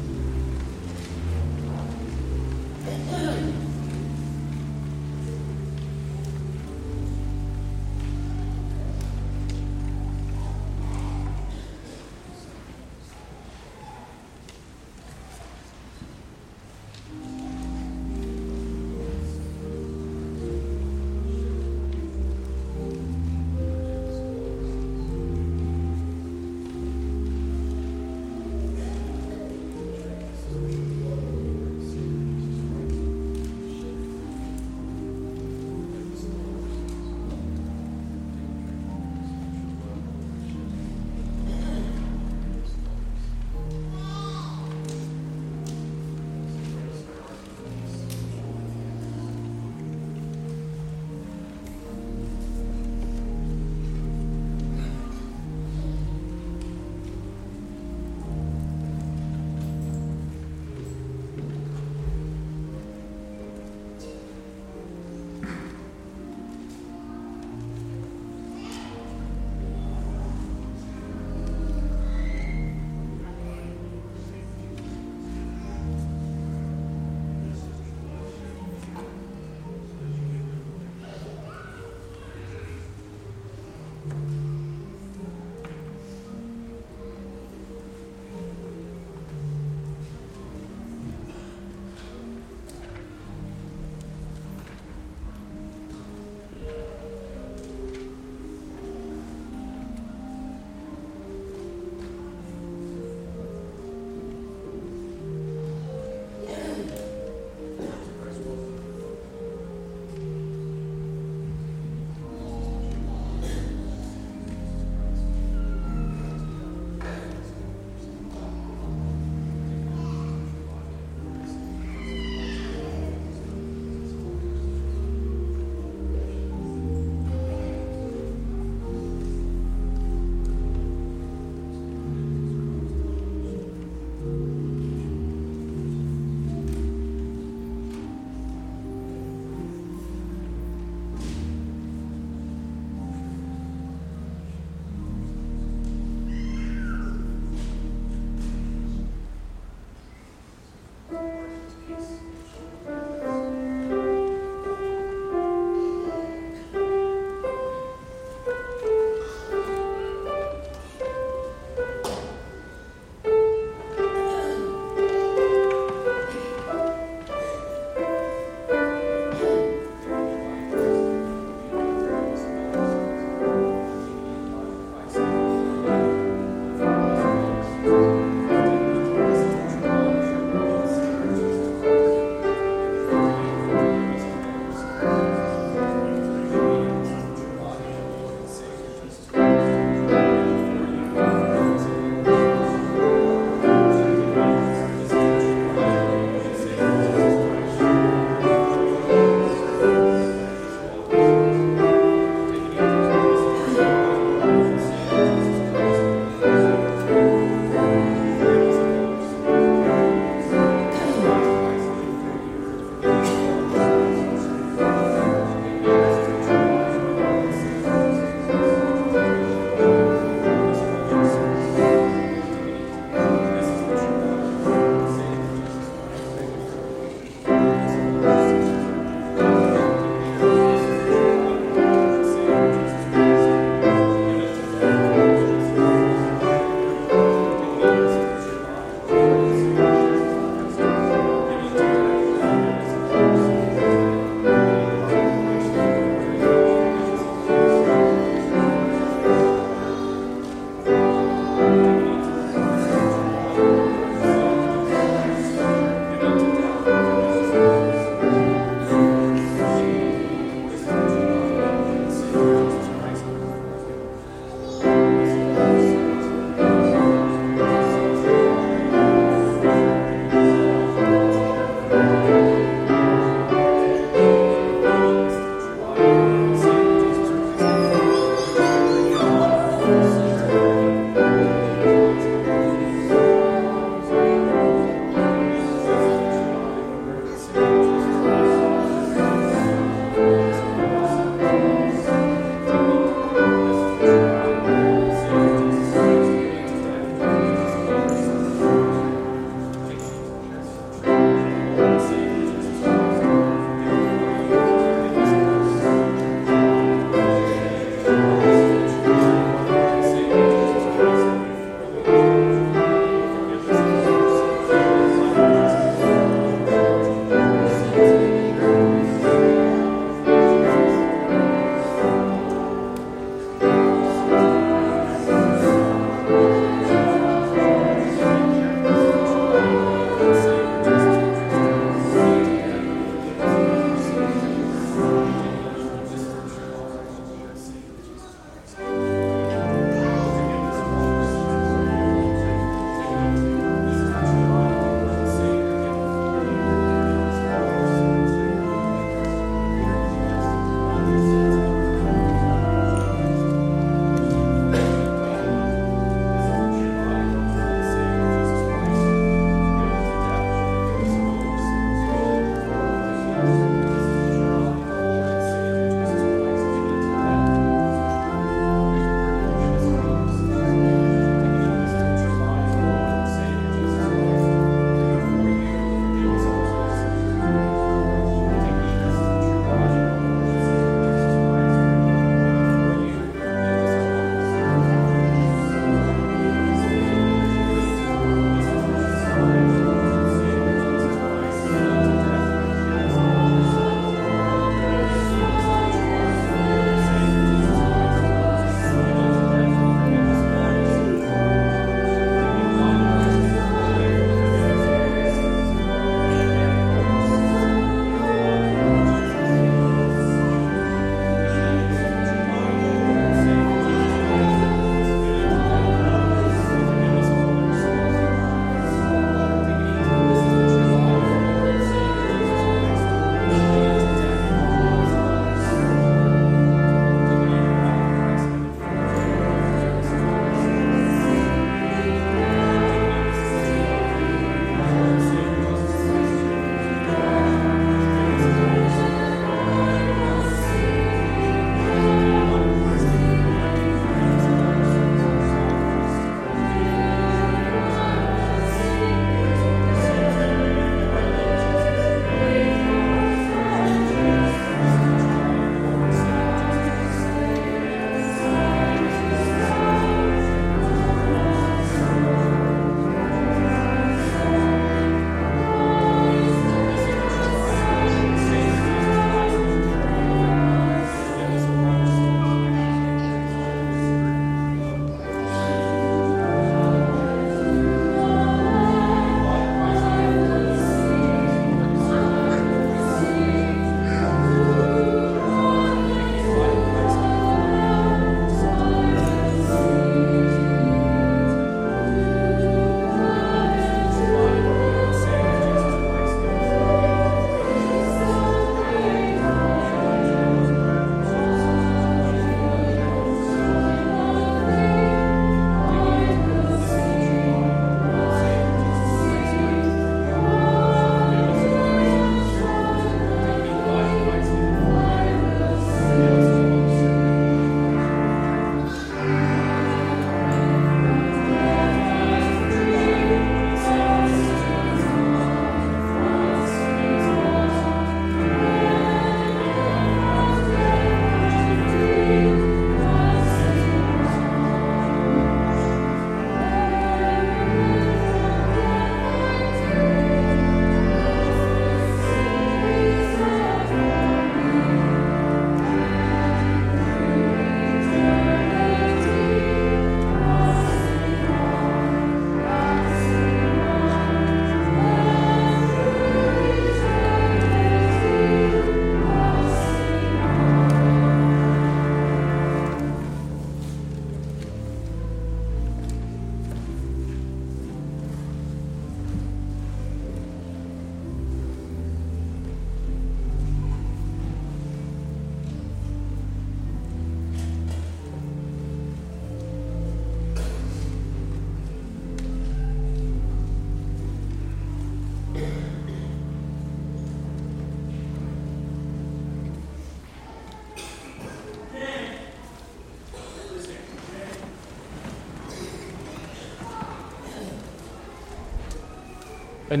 And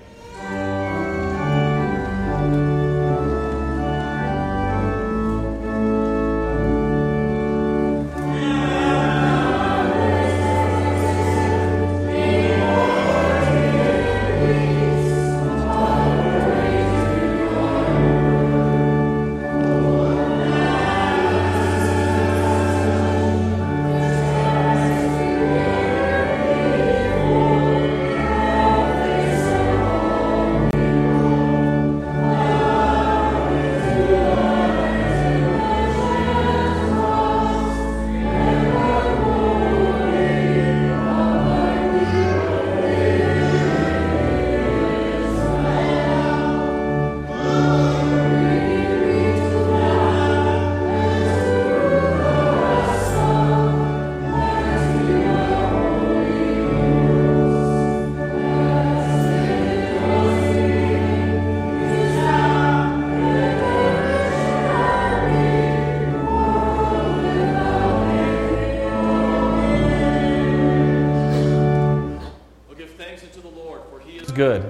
Good.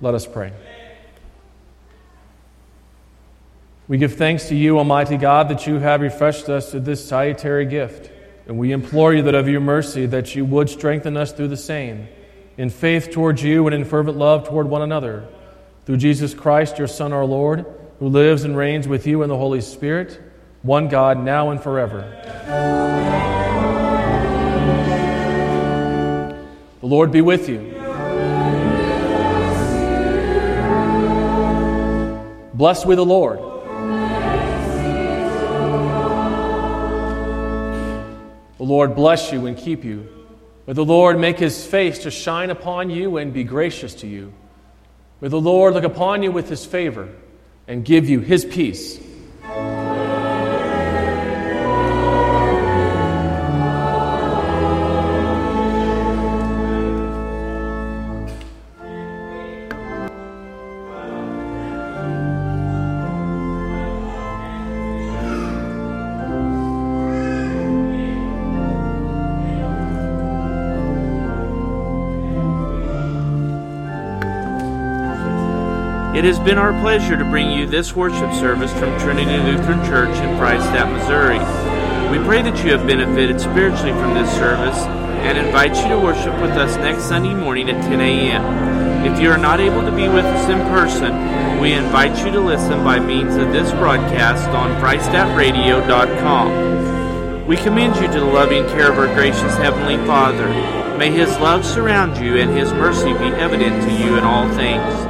Let us pray. We give thanks to you, Almighty God, that you have refreshed us with this salutary gift, and we implore you that of your mercy that you would strengthen us through the same, in faith towards you and in fervent love toward one another, through Jesus Christ, your Son, our Lord, who lives and reigns with you in the Holy Spirit, one God, now and forever. The Lord be with you. Blessed be the Lord. The Lord bless you and keep you. May the Lord make his face to shine upon you and be gracious to you. May the Lord look upon you with his favor and give you his peace. It has been our pleasure to bring you this worship service from Trinity Lutheran Church in Freistatt, Missouri. We pray that you have benefited spiritually from this service and invite you to worship with us next Sunday morning at ten a.m. If you are not able to be with us in person, we invite you to listen by means of this broadcast on Freistat Radio dot com. We commend you to the loving care of our gracious Heavenly Father. May His love surround you and His mercy be evident to you in all things.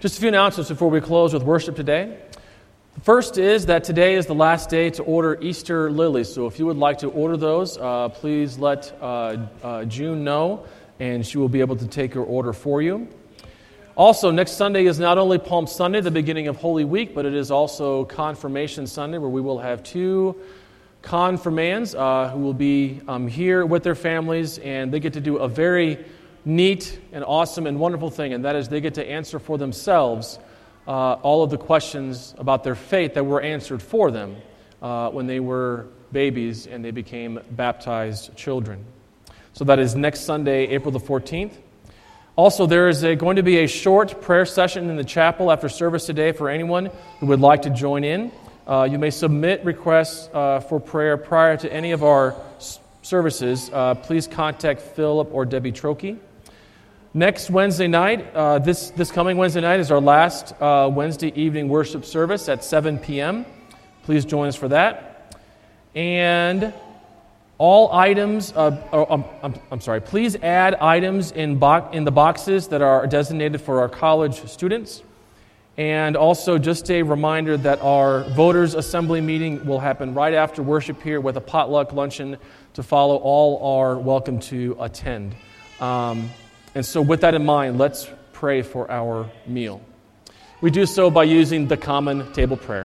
Just a few announcements before we close with worship today. The first is that today is the last day to order Easter lilies, so if you would like to order those, uh, please let uh, uh, June know, and she will be able to take your order for you. Also, next Sunday is not only Palm Sunday, the beginning of Holy Week, but it is also Confirmation Sunday, where we will have two confirmands uh, who will be um, here with their families, and they get to do a very neat and awesome and wonderful thing, and that is they get to answer for themselves uh, all of the questions about their faith that were answered for them uh, when they were babies, and they became baptized children. So that is next Sunday, April the fourteenth. Also, there is a, going to be a short prayer session in the chapel after service today for anyone who would like to join in. Uh, you may submit requests uh, for prayer prior to any of our s- services. Uh, please contact Philip or Debbie Trokey. Next Wednesday night, uh, this, this coming Wednesday night, is our last uh, Wednesday evening worship service at seven p.m. Please join us for that. And all items, uh, oh, I'm, I'm, I'm sorry, please add items in, bo- in the boxes that are designated for our college students. And also just a reminder that our voters' assembly meeting will happen right after worship here with a potluck luncheon to follow. All are welcome to attend. Um, and so with that in mind, let's pray for our meal. We do so by using the common table prayer.